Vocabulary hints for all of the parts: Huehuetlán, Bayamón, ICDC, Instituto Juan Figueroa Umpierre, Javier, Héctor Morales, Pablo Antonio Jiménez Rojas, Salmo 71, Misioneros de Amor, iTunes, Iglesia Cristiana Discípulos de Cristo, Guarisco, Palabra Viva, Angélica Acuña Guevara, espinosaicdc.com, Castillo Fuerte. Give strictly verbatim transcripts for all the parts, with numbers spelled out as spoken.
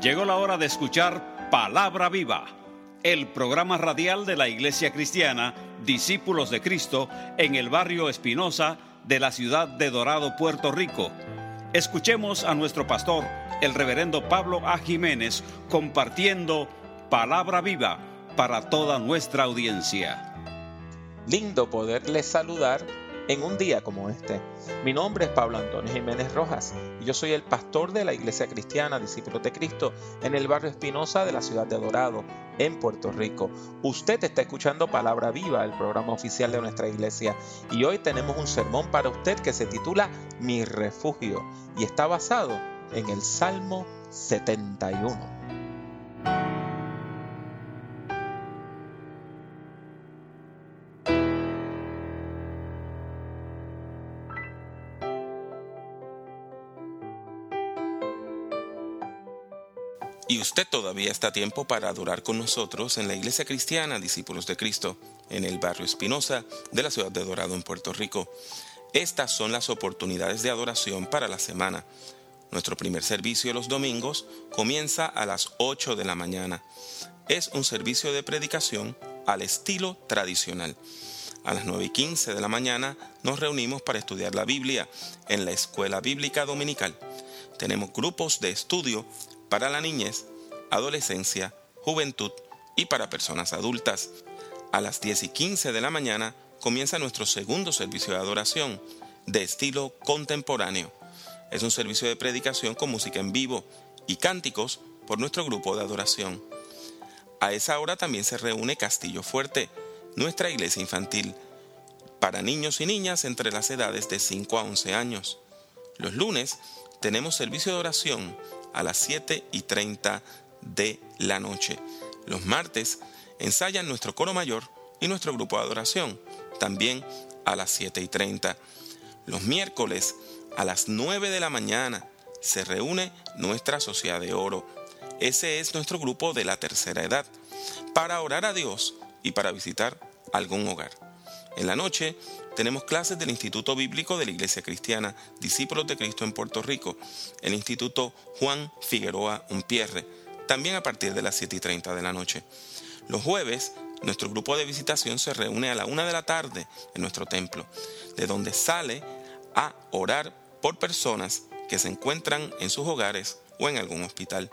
Llegó la hora de escuchar Palabra Viva, el programa radial de la Iglesia Cristiana Discípulos de Cristo en el barrio Espinosa de la ciudad de Dorado, Puerto Rico. Escuchemos a nuestro pastor, el reverendo Pablo A. Jiménez, compartiendo Palabra Viva para toda nuestra audiencia. Lindo poderles saludar en un día como este. Mi nombre es Pablo Antonio Jiménez Rojas y yo soy el pastor de la Iglesia Cristiana Discípulos de Cristo en el barrio Espinosa de la ciudad de Dorado, en Puerto Rico. Usted está escuchando Palabra Viva, el programa oficial de nuestra iglesia, y hoy tenemos un sermón para usted que se titula Mi Refugio y está basado en el Salmo setenta y uno. Y usted todavía está a tiempo para adorar con nosotros en la Iglesia Cristiana Discípulos de Cristo, en el barrio Espinosa de la ciudad de Dorado, en Puerto Rico. Estas son las oportunidades de adoración para la semana. Nuestro primer servicio los domingos comienza a las ocho de la mañana. Es un servicio de predicación al estilo tradicional. A las nueve y quince de la mañana nos reunimos para estudiar la Biblia en la Escuela Bíblica Dominical. Tenemos grupos de estudio para la niñez, adolescencia, juventud y para personas adultas. A las diez y quince de la mañana comienza nuestro segundo servicio de adoración, de estilo contemporáneo. Es un servicio de predicación con música en vivo y cánticos por nuestro grupo de adoración. A esa hora también se reúne Castillo Fuerte, nuestra iglesia infantil, para niños y niñas entre las edades de cinco a once años. Los lunes tenemos servicio de oración a las siete y treinta de la noche. Los martes ensayan nuestro coro mayor y nuestro grupo de adoración, también a las siete y treinta. Los miércoles a las nueve de la mañana se reúne nuestra Sociedad de Oro. Ese es nuestro grupo de la tercera edad, para orar a Dios y para visitar algún hogar. En la noche tenemos clases del Instituto Bíblico de la Iglesia Cristiana Discípulos de Cristo en Puerto Rico, el Instituto Juan Figueroa Umpierre, también a partir de las siete y treinta de la noche. Los jueves, nuestro grupo de visitación se reúne a la una de la tarde en nuestro templo, de donde sale a orar por personas que se encuentran en sus hogares o en algún hospital.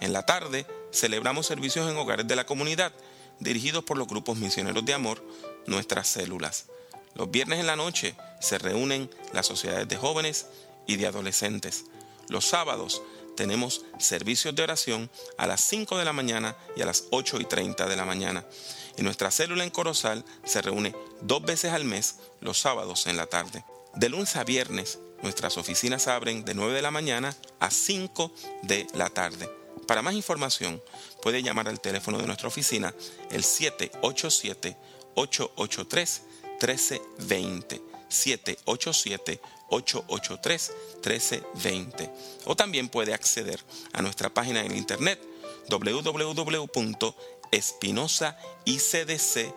En la tarde, celebramos servicios en hogares de la comunidad, dirigidos por los grupos Misioneros de Amor, nuestras células. Los viernes en la noche se reúnen las sociedades de jóvenes y de adolescentes. Los sábados tenemos servicios de oración a las cinco de la mañana y a las ocho y treinta de la mañana. Y nuestra célula en Corozal se reúne dos veces al mes, los sábados en la tarde. De lunes a viernes, nuestras oficinas abren de nueve de la mañana a cinco de la tarde. Para más información, puede llamar al teléfono de nuestra oficina, el siete ocho siete, ocho ocho tres, uno tres dos cero, siete ocho siete, ocho ocho tres, uno tres dos cero, o también puede acceder a nuestra página en internet doble u doble u doble u punto espinosa i c d c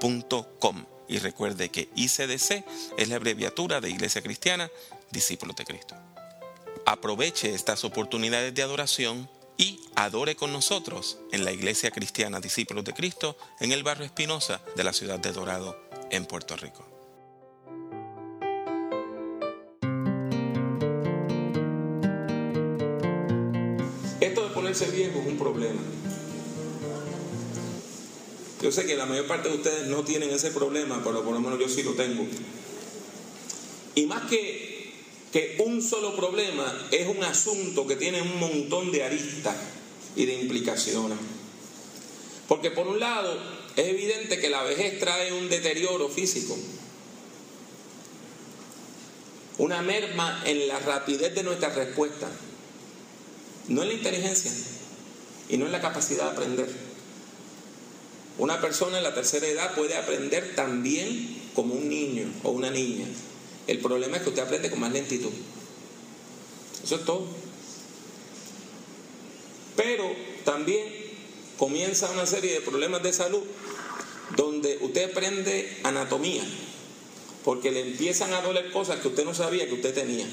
punto com, y recuerde que I C D C es la abreviatura de Iglesia Cristiana Discípulos de Cristo. Aproveche estas oportunidades de adoración y adore con nosotros en la Iglesia Cristiana Discípulos de Cristo en el barrio Espinosa de la ciudad de Dorado, en Puerto Rico. Esto de ponerse viejo es un problema. Yo sé que la mayor parte de ustedes no tienen ese problema, pero por lo menos yo sí lo tengo. Y más que que un solo problema, es un asunto que tiene un montón de aristas y de implicaciones. Porque por un lado, es evidente que la vejez trae un deterioro físico, una merma en la rapidez de nuestra respuesta, no en la inteligencia y no en la capacidad de aprender. Una persona en la tercera edad puede aprender tan bien como un niño o una niña. El problema es que usted aprende con más lentitud. Eso es todo. Pero también comienza una serie de problemas de salud donde usted aprende anatomía, porque le empiezan a doler cosas que usted no sabía que usted tenía.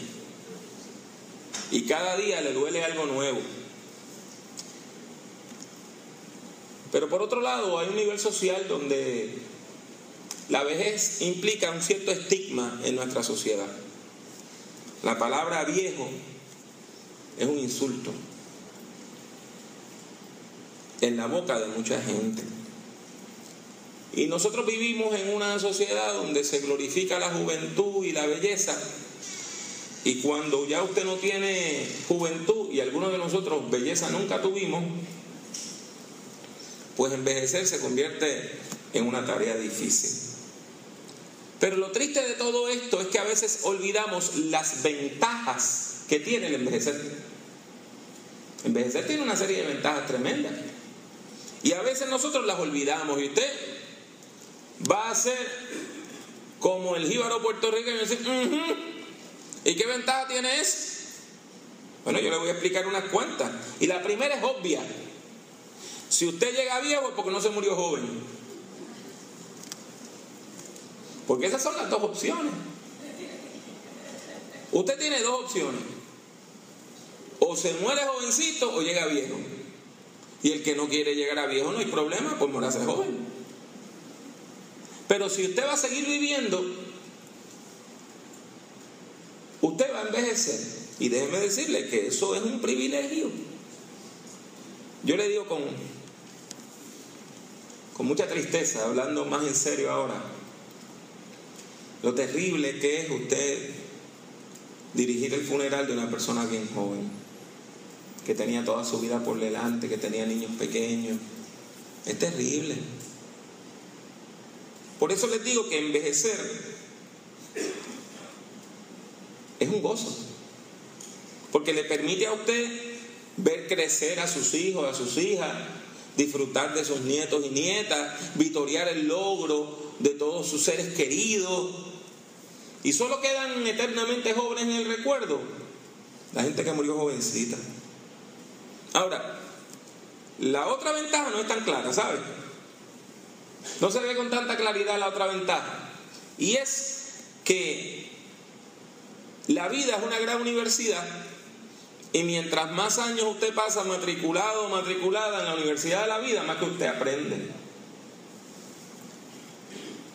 Y cada día le duele algo nuevo. Pero por otro lado, hay un nivel social donde la vejez implica un cierto estigma en nuestra sociedad. La palabra viejo es un insulto en la boca de mucha gente. Y nosotros vivimos en una sociedad donde se glorifica la juventud y la belleza. Y cuando ya usted no tiene juventud, y algunos de nosotros belleza nunca tuvimos, pues envejecer se convierte en una tarea difícil. Pero lo triste de todo esto es que a veces olvidamos las ventajas que tiene el envejecer. Envejecer tiene una serie de ventajas tremendas. Y a veces nosotros las olvidamos. Y usted va a ser como el jíbaro puertorriqueño y decir, uh-huh. ¿Y qué ventaja tiene eso? Bueno, yo le voy a explicar unas cuantas. Y la primera es obvia. Si usted llega viejo es porque no se murió joven. Porque esas son las dos opciones. Usted tiene dos opciones. O se muere jovencito o llega viejo. Y el que no quiere llegar a viejo no hay problema, pues morirse joven. Pero si usted va a seguir viviendo, usted va a envejecer. Y déjeme decirle que eso es un privilegio. Yo le digo con, con mucha tristeza, hablando más en serio ahora, lo terrible que es usted dirigir el funeral de una persona bien joven, que tenía toda su vida por delante, que tenía niños pequeños. Es terrible. Por eso les digo que envejecer es un gozo, porque le permite a usted ver crecer a sus hijos, a sus hijas, disfrutar de sus nietos y nietas, vitorear el logro de todos sus seres queridos. Y solo quedan eternamente jóvenes en el recuerdo la gente que murió jovencita. Ahora, la otra ventaja no es tan clara, ¿sabe? No se ve con tanta claridad la otra ventaja. Y es que la vida es una gran universidad. Y mientras más años usted pasa matriculado o matriculada en la universidad de la vida, más que usted aprende.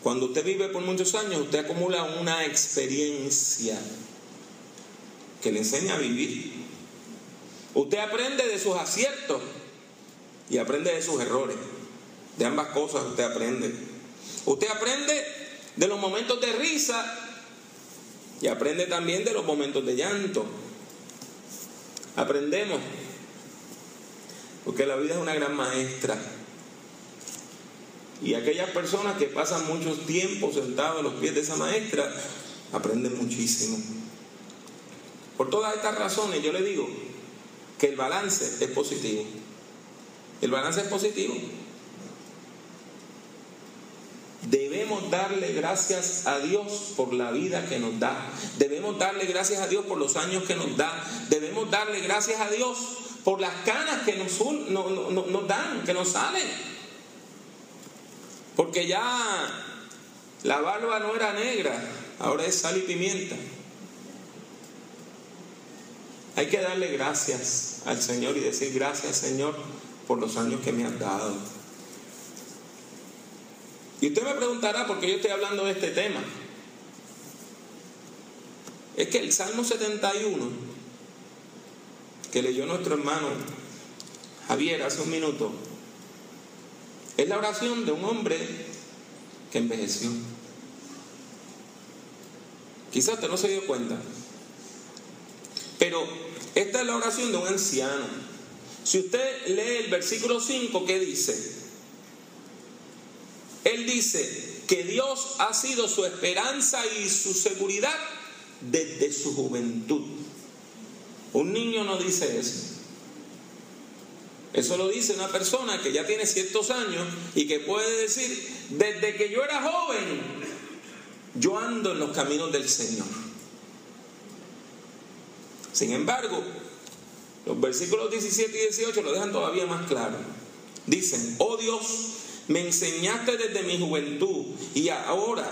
Cuando usted vive por muchos años, usted acumula una experiencia que le enseña a vivir. Usted aprende de sus aciertos y aprende de sus errores. De ambas cosas usted aprende. Usted aprende de los momentos de risa y aprende también de los momentos de llanto. Aprendemos, porque la vida es una gran maestra. Y aquellas personas que pasan mucho tiempo sentados a los pies de esa maestra aprenden muchísimo. Por todas estas razones yo le digo que el balance es positivo. El balance es positivo. Debemos darle gracias a Dios por la vida que nos da. Debemos darle gracias a Dios por los años que nos da. Debemos darle gracias a Dios por las canas que nos, no, no, no, nos dan, que nos salen. Porque ya la barba no era negra, ahora es sal y pimienta. Hay que darle gracias al Señor y decir gracias, Señor, por los años que me has dado. Y usted me preguntará por qué yo estoy hablando de este tema. Es que el Salmo setenta y uno, que leyó nuestro hermano Javier hace un minuto, es la oración de un hombre que envejeció. Quizás usted no se dio cuenta, pero esta es la oración de un anciano. Si usted lee el versículo cinco, ¿qué dice? Él dice que Dios ha sido su esperanza y su seguridad desde su juventud. Un niño no dice eso. Eso lo dice una persona que ya tiene ciertos años y que puede decir, desde que yo era joven, yo ando en los caminos del Señor. Sin embargo, los versículos diecisiete y dieciocho lo dejan todavía más claro. Dicen, oh Dios, me enseñaste desde mi juventud y ahora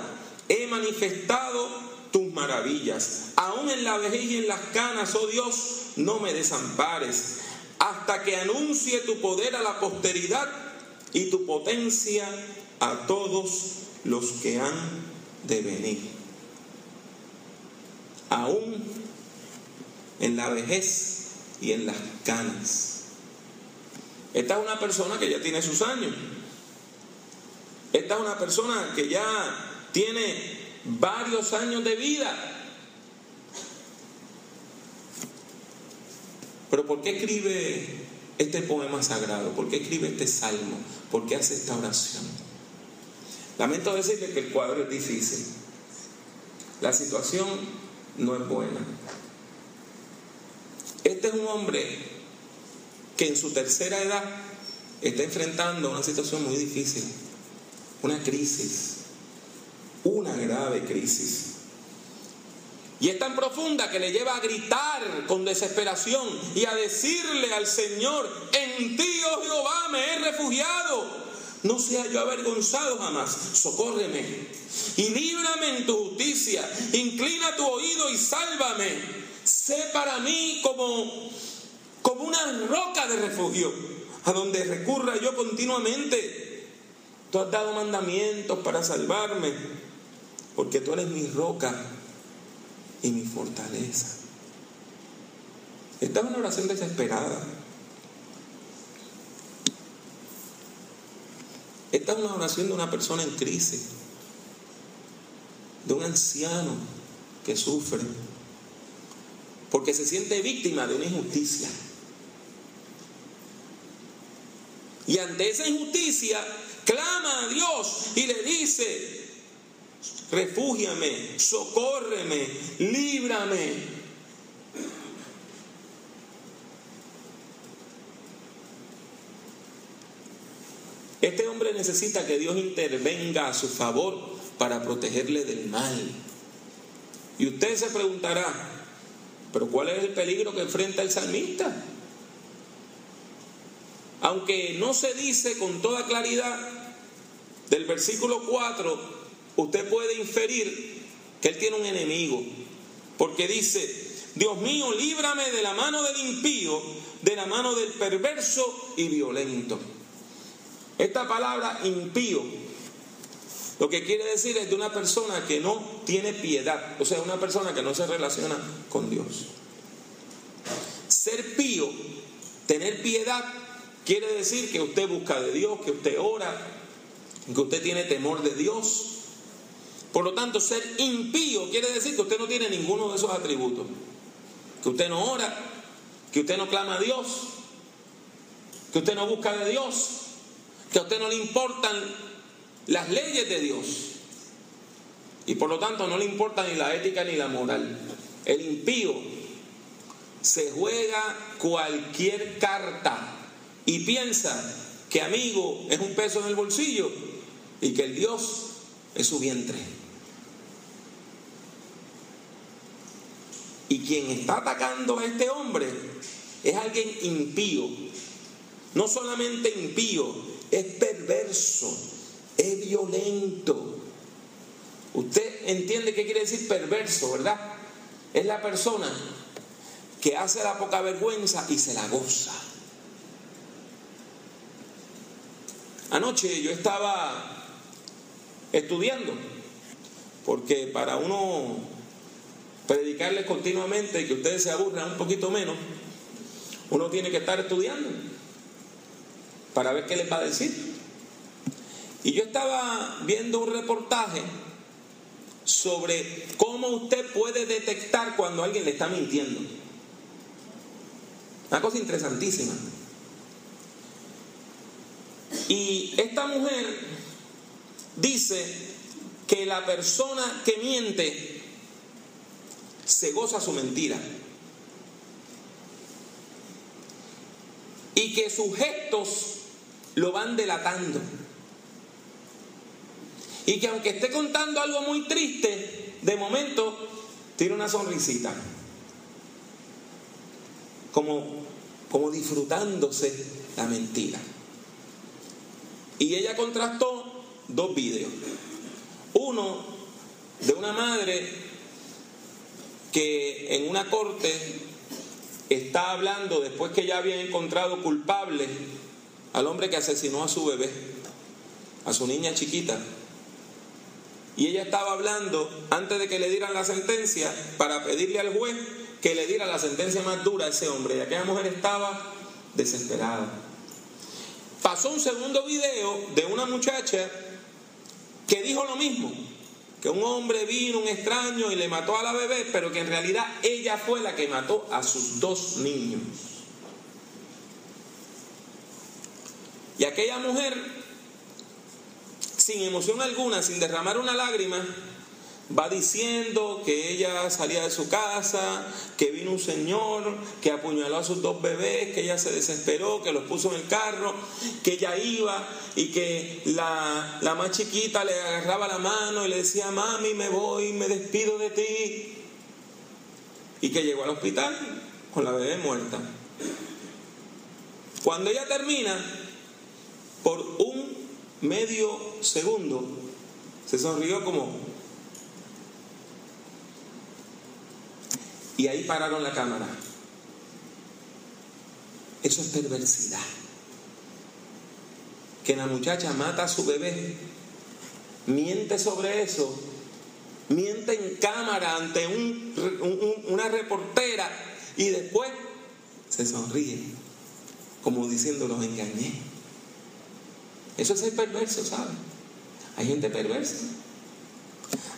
he manifestado tus maravillas. Aún en la vejez y en las canas, oh Dios, no me desampares. Hasta que anuncie tu poder a la posteridad y tu potencia a todos los que han de venir. Aún en la vejez y en las canas. Esta es una persona que ya tiene sus años. Esta es una persona que ya tiene varios años de vida. Pero ¿por qué escribe este poema sagrado? ¿Por qué escribe este salmo? ¿Por qué hace esta oración? Lamento decirle que el cuadro es difícil. La situación no es buena. Este es un hombre que en su tercera edad está enfrentando una situación muy difícil. Una crisis. Una grave crisis. Y es tan profunda que le lleva a gritar con desesperación y a decirle al Señor: en ti, oh Jehová, me he refugiado. No sea yo avergonzado jamás, socórreme y líbrame en tu justicia. Inclina tu oído y sálvame. Sé para mí como, como una roca de refugio, a donde recurra yo continuamente. Tú has dado mandamientos para salvarme, porque tú eres mi roca y mi fortaleza. Esta es una oración desesperada. Esta es una oración de una persona en crisis, de un anciano que sufre porque se siente víctima de una injusticia. Y ante esa injusticia clama a Dios y le dice: refúgiame, socórreme, líbrame. Este hombre necesita que Dios intervenga a su favor para protegerle del mal. Y usted se preguntará: ¿pero cuál es el peligro que enfrenta el salmista? Aunque no se dice con toda claridad, del versículo cuatro usted puede inferir que él tiene un enemigo, porque dice: Dios mío, líbrame de la mano del impío, de la mano del perverso y violento. Esta palabra impío lo que quiere decir es de una persona que no tiene piedad, o sea, una persona que no se relaciona con Dios. Ser pío, tener piedad, quiere decir que usted busca de Dios, que usted ora, que usted tiene temor de Dios. Por lo tanto, ser impío quiere decir que usted no tiene ninguno de esos atributos. Que usted no ora, que usted no clama a Dios, que usted no busca de Dios, que a usted no le importan las leyes de Dios. Y por lo tanto no le importa ni la ética ni la moral. El impío se juega cualquier carta y piensa que amigo es un peso en el bolsillo y que el Dios es su vientre. Y quien está atacando a este hombre es alguien impío. No solamente impío, es perverso, es violento. Usted entiende qué quiere decir perverso, ¿verdad? Es la persona que hace la poca vergüenza y se la goza. Anoche yo estaba estudiando, porque para uno predicarles continuamente y que ustedes se aburran un poquito menos, uno tiene que estar estudiando para ver qué les va a decir. Y yo estaba viendo un reportaje sobre cómo usted puede detectar cuando alguien le está mintiendo. Una cosa interesantísima. Y esta mujer dice que la persona que miente se goza su mentira y que sus gestos lo van delatando, y que aunque esté contando algo muy triste, de momento tiene una sonrisita como, como disfrutándose la mentira. Y ella contrastó dos videos. Uno de una madre que en una corte está hablando después que ya había encontrado culpable al hombre que asesinó a su bebé, a su niña chiquita. Y ella estaba hablando antes de que le dieran la sentencia para pedirle al juez que le diera la sentencia más dura a ese hombre. Y aquella mujer estaba desesperada. Pasó un segundo video de una muchacha que dijo lo mismo, que un hombre vino, un extraño, y le mató a la bebé, pero que en realidad ella fue la que mató a sus dos niños. Y aquella mujer, sin emoción alguna, sin derramar una lágrima, va diciendo que ella salía de su casa, que vino un señor, que apuñaló a sus dos bebés, que ella se desesperó, que los puso en el carro, que ella iba y que la, la más chiquita le agarraba la mano y le decía, mami, me voy, me despido de ti. Y que llegó al hospital con la bebé muerta. Cuando ella termina, por un medio segundo, se sonrió como... Y ahí pararon la cámara. Eso es perversidad. Que la muchacha mata a su bebé, miente sobre eso, miente en cámara ante un, un, una reportera y después se sonríe, como diciendo, los engañé. Eso es ser perverso, ¿sabes? Hay gente perversa.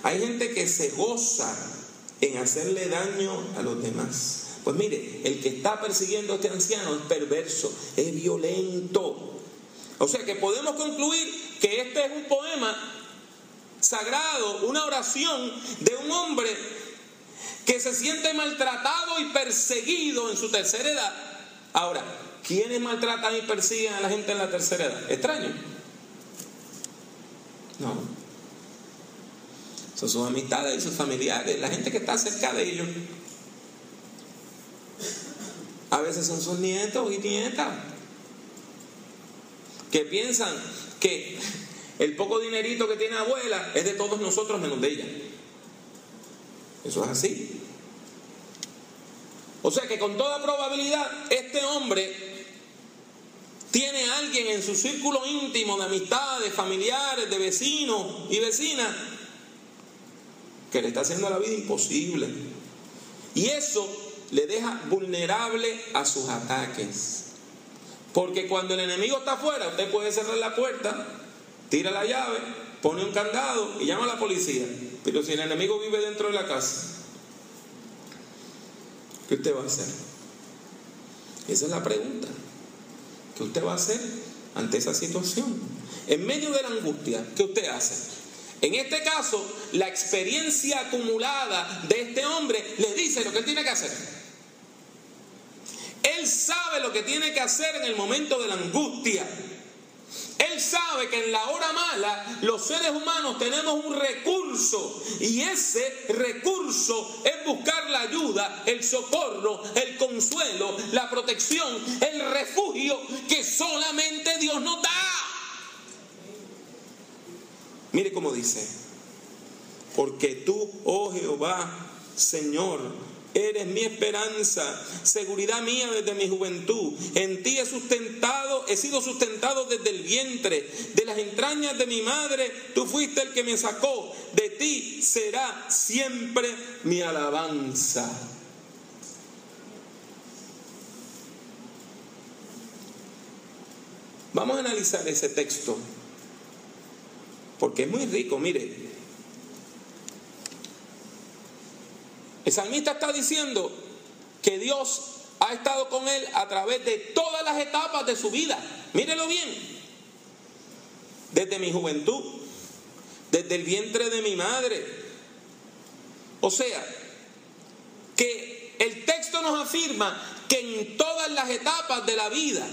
Hay gente que se goza en hacerle daño a los demás. Pues mire, el que está persiguiendo a este anciano es perverso, es violento. O sea que podemos concluir que este es un poema sagrado, una oración de un hombre que se siente maltratado y perseguido en su tercera edad. Ahora, ¿quiénes maltratan y persiguen a la gente en la tercera edad? ¿Extraño? No. Son sus amistades y sus familiares, la gente que está cerca de ellos. A veces son sus nietos y nietas que piensan que el poco dinerito que tiene abuela es de todos nosotros menos de ella. Eso es así. O sea que con toda probabilidad este hombre tiene a alguien en su círculo íntimo de amistades, familiares, de vecinos y vecinas que le está haciendo la vida imposible. Y eso le deja vulnerable a sus ataques. Porque cuando el enemigo está afuera, usted puede cerrar la puerta, tira la llave, pone un candado y llama a la policía. Pero si el enemigo vive dentro de la casa, ¿qué usted va a hacer? Esa es la pregunta. ¿Qué usted va a hacer ante esa situación? En medio de la angustia, ¿qué usted hace? En este caso, la experiencia acumulada de este hombre le dice lo que él tiene que hacer. Él sabe lo que tiene que hacer en el momento de la angustia. Él sabe que en la hora mala los seres humanos tenemos un recurso, y ese recurso es buscar la ayuda, el socorro, el consuelo, la protección, el refugio que solamente Dios nos da. Mire cómo dice, porque tú, oh Jehová, Señor, eres mi esperanza, seguridad mía desde mi juventud. En ti he sustentado, he sido sustentado desde el vientre, de las entrañas de mi madre, tú fuiste el que me sacó. De ti será siempre mi alabanza. Vamos a analizar ese texto, porque es muy rico. Mire, el salmista está diciendo que Dios ha estado con él a través de todas las etapas de su vida. Mírelo bien. Desde mi juventud, desde el vientre de mi madre. O sea, que el texto nos afirma que en todas las etapas de la vida,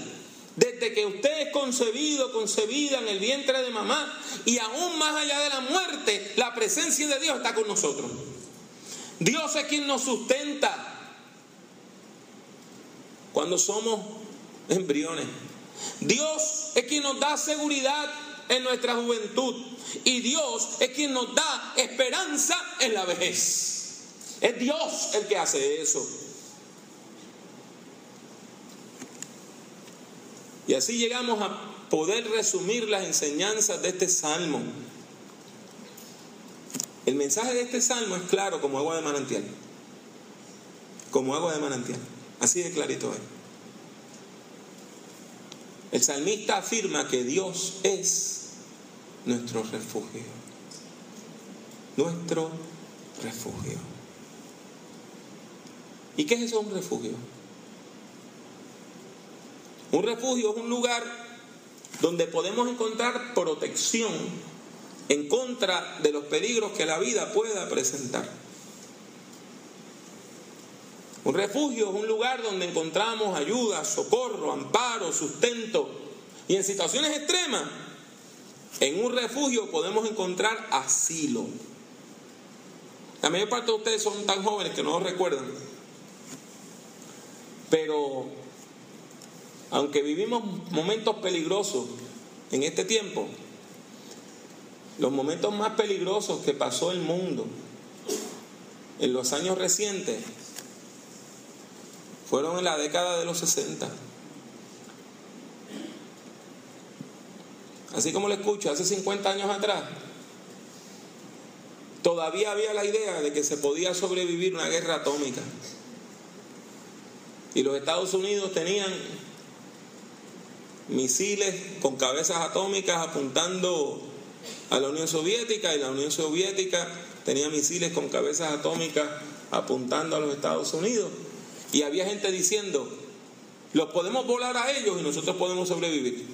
desde que usted es concebido, concebida en el vientre de mamá, y aún más allá de la muerte, la presencia de Dios está con nosotros. Dios es quien nos sustenta cuando somos embriones. Dios es quien nos da seguridad en nuestra juventud, y Dios es quien nos da esperanza en la vejez. Es Dios el que hace eso. Y así llegamos a poder resumir las enseñanzas de este salmo. El mensaje de este salmo es claro como agua de manantial. Como agua de manantial. Así de clarito es. El salmista afirma que Dios es nuestro refugio. Nuestro refugio. ¿Y qué es eso, un refugio? Un refugio es un lugar donde podemos encontrar protección en contra de los peligros que la vida pueda presentar. Un refugio es un lugar donde encontramos ayuda, socorro, amparo, sustento. Y en situaciones extremas, en un refugio podemos encontrar asilo. La mayor parte de ustedes son tan jóvenes que no lo recuerdan. Pero, aunque vivimos momentos peligrosos en este tiempo, los momentos más peligrosos que pasó el mundo en los años recientes fueron en la década de los sesenta. Así como lo escucho, hace cincuenta años atrás, todavía había la idea de que se podía sobrevivir una guerra atómica. Y los Estados Unidos tenían misiles con cabezas atómicas apuntando a la Unión Soviética, y la Unión Soviética tenía misiles con cabezas atómicas apuntando a los Estados Unidos. Y había gente diciendo, los podemos volar a ellos y nosotros podemos sobrevivir.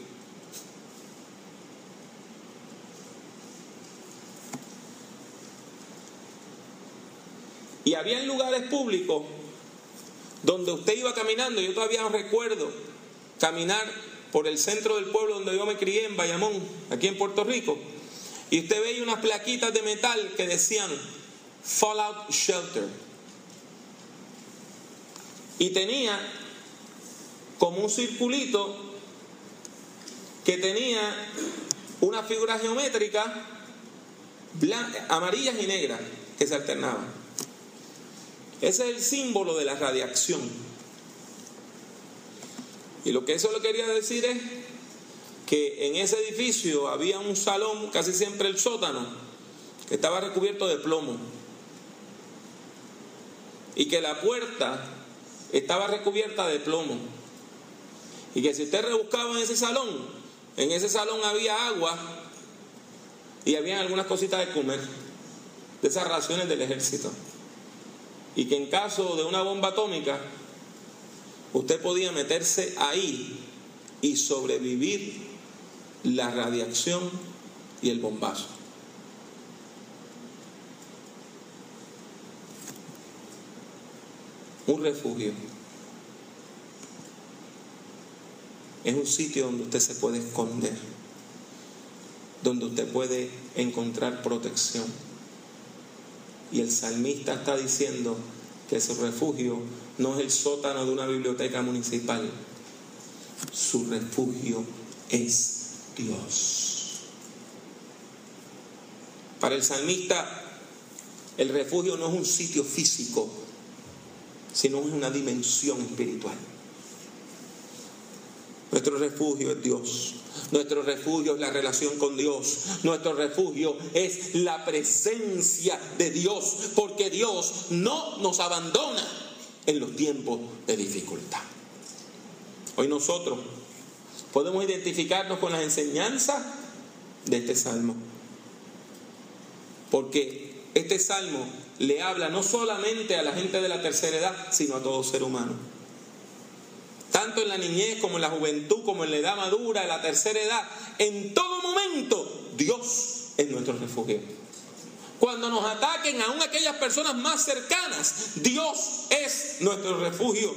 Y había lugares públicos donde usted iba caminando. Yo todavía no recuerdo caminar por el centro del pueblo donde yo me crié, en Bayamón, aquí en Puerto Rico. Y usted veía unas plaquitas de metal que decían Fallout Shelter. Y tenía como un circulito que tenía una figura geométrica blanca, amarillas y negras que se alternaban. Ese es el símbolo de la radiación. Y lo que eso le quería decir es que en ese edificio había un salón, casi siempre el sótano, que estaba recubierto de plomo. Y que la puerta estaba recubierta de plomo. Y que si usted rebuscaba en ese salón, en ese salón había agua y había algunas cositas de comer, de esas raciones del ejército. Y que en caso de una bomba atómica, usted podía meterse ahí y sobrevivir la radiación y el bombazo. Un refugio es un sitio donde usted se puede esconder, donde usted puede encontrar protección. Y el salmista está diciendo que su refugio no es el sótano de una biblioteca municipal. Su refugio es Dios. Para el salmista, el refugio no es un sitio físico, sino es una dimensión espiritual. Nuestro refugio es Dios. Nuestro refugio es la relación con Dios. Nuestro refugio es la presencia de Dios, porque Dios no nos abandona en los tiempos de dificultad. Hoy nosotros podemos identificarnos con las enseñanzas de este salmo, porque este salmo le habla no solamente a la gente de la tercera edad, sino a todo ser humano. Tanto en la niñez como en la juventud, como en la edad madura, en la tercera edad, en todo momento Dios es nuestro refugio. Cuando nos ataquen aún aquellas personas más cercanas, Dios es nuestro refugio.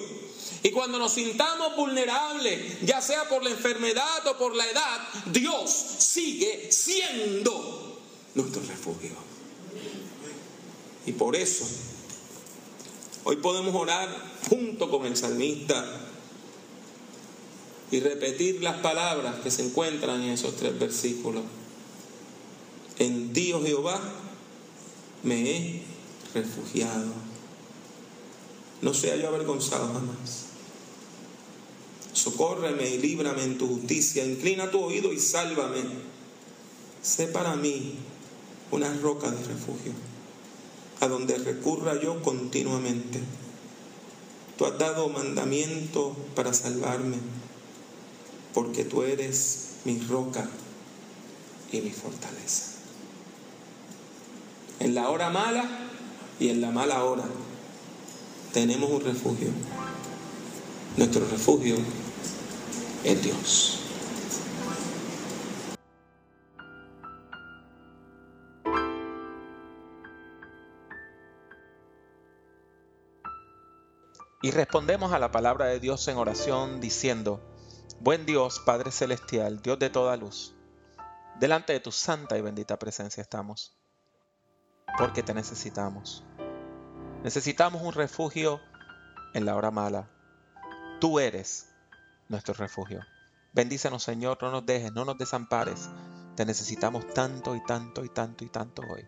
Y cuando nos sintamos vulnerables, ya sea por la enfermedad o por la edad, Dios sigue siendo nuestro refugio. Y por eso, hoy podemos orar junto con el salmista y repetir las palabras que se encuentran en esos tres versículos. En ti, oh Jehová, me he refugiado. No sea yo avergonzado jamás. Socórreme y líbrame en tu justicia. Inclina tu oído y sálvame. Sé para mí una roca de refugio, a donde recurra yo continuamente. Tú has dado mandamiento para salvarme, porque tú eres mi roca y mi fortaleza. En la hora mala y en la mala hora tenemos un refugio. Nuestro refugio es Dios. Y respondemos a la palabra de Dios en oración diciendo: Buen Dios, Padre Celestial, Dios de toda luz, delante de tu santa y bendita presencia estamos, porque te necesitamos. Necesitamos un refugio en la hora mala. Tú eres nuestro refugio. Bendícenos, Señor, no nos dejes, no nos desampares. Te necesitamos tanto y tanto y tanto y tanto hoy.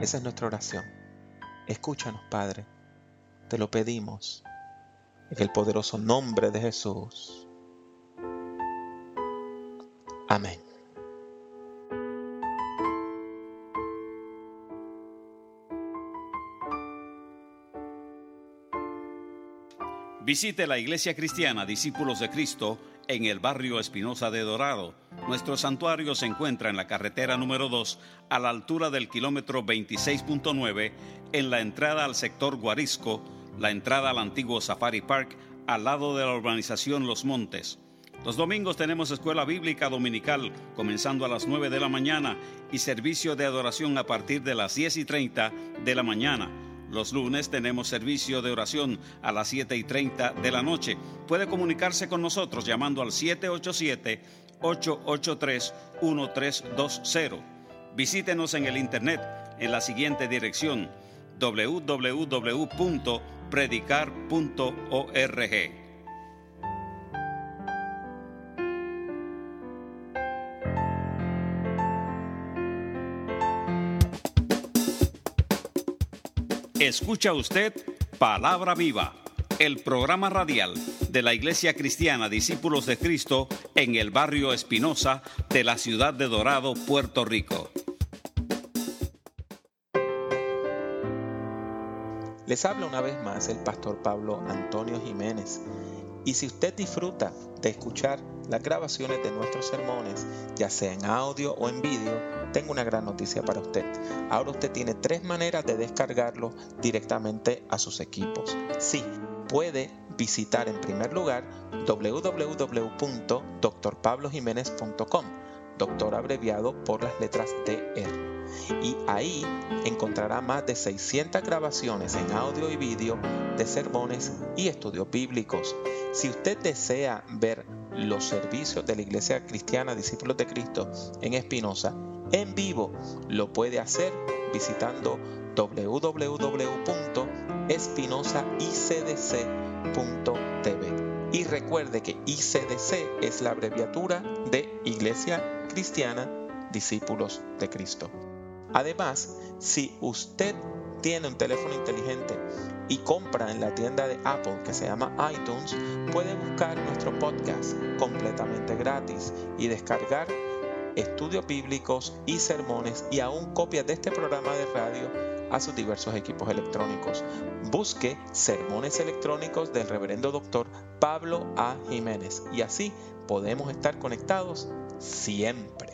Esa es nuestra oración. Escúchanos, Padre. Te lo pedimos en el poderoso nombre de Jesús. Amén. Visite la Iglesia Cristiana Discípulos de Cristo en el barrio Espinosa de Dorado. Nuestro santuario se encuentra en la carretera número dos, a la altura del kilómetro veintiséis punto nueve, en la entrada al sector Guarisco, la entrada al antiguo Safari Park, al lado de la urbanización Los Montes. Los domingos tenemos escuela bíblica dominical, comenzando a las nueve de la mañana, y servicio de adoración a partir de las diez y treinta de la mañana. Los lunes tenemos servicio de oración a las siete y treinta de la noche. Puede comunicarse con nosotros llamando al siete ocho siete, ocho ocho tres, uno tres dos cero. Visítenos en el internet en la siguiente dirección: doble u doble u doble u punto predicar punto org. Escucha usted Palabra Viva, el programa radial de la Iglesia Cristiana Discípulos de Cristo en el barrio Espinosa de la ciudad de Dorado, Puerto Rico. Les habla una vez más el pastor Pablo Antonio Jiménez. Y si usted disfruta de escuchar las grabaciones de nuestros sermones, ya sea en audio o en vídeo, tengo una gran noticia para usted. Ahora usted tiene tres maneras de descargarlo directamente a sus equipos. Sí, puede visitar en primer lugar doble u doble u doble u punto doctor pablo jiménez punto com, doctor abreviado por las letras D R. Y ahí encontrará más de seiscientas grabaciones en audio y vídeo de sermones y estudios bíblicos. Si usted desea ver los servicios de la Iglesia Cristiana Discípulos de Cristo en Espinosa en vivo, lo puede hacer visitando doble u doble u doble u punto espinosa i c d c punto t v. Y recuerde que I C D C es la abreviatura de Iglesia Cristiana Discípulos de Cristo. Además, si usted tiene un teléfono inteligente y compra en la tienda de Apple que se llama iTunes, puede buscar nuestro podcast completamente gratis y descargar estudios bíblicos y sermones y aún copias de este programa de radio a sus diversos equipos electrónicos. Busque sermones electrónicos del reverendo doctor Pablo A. Jiménez y así podemos estar conectados siempre.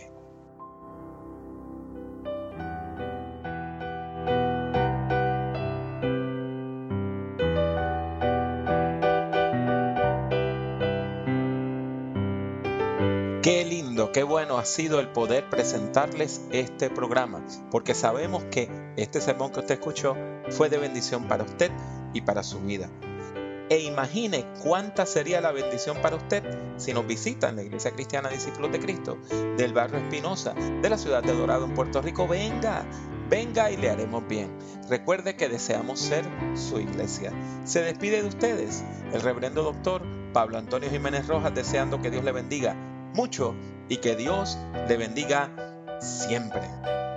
Qué lindo, qué bueno ha sido el poder presentarles este programa, porque sabemos que este sermón que usted escuchó fue de bendición para usted y para su vida. E imagine cuánta sería la bendición para usted si nos visita en la Iglesia Cristiana Discípulos de Cristo del barrio Espinosa de la ciudad de Dorado en Puerto Rico. Venga, venga y le haremos bien. Recuerde que deseamos ser su iglesia. Se despide de ustedes el reverendo doctor Pablo Antonio Jiménez Rojas, deseando que Dios le bendiga mucho y que Dios le bendiga siempre.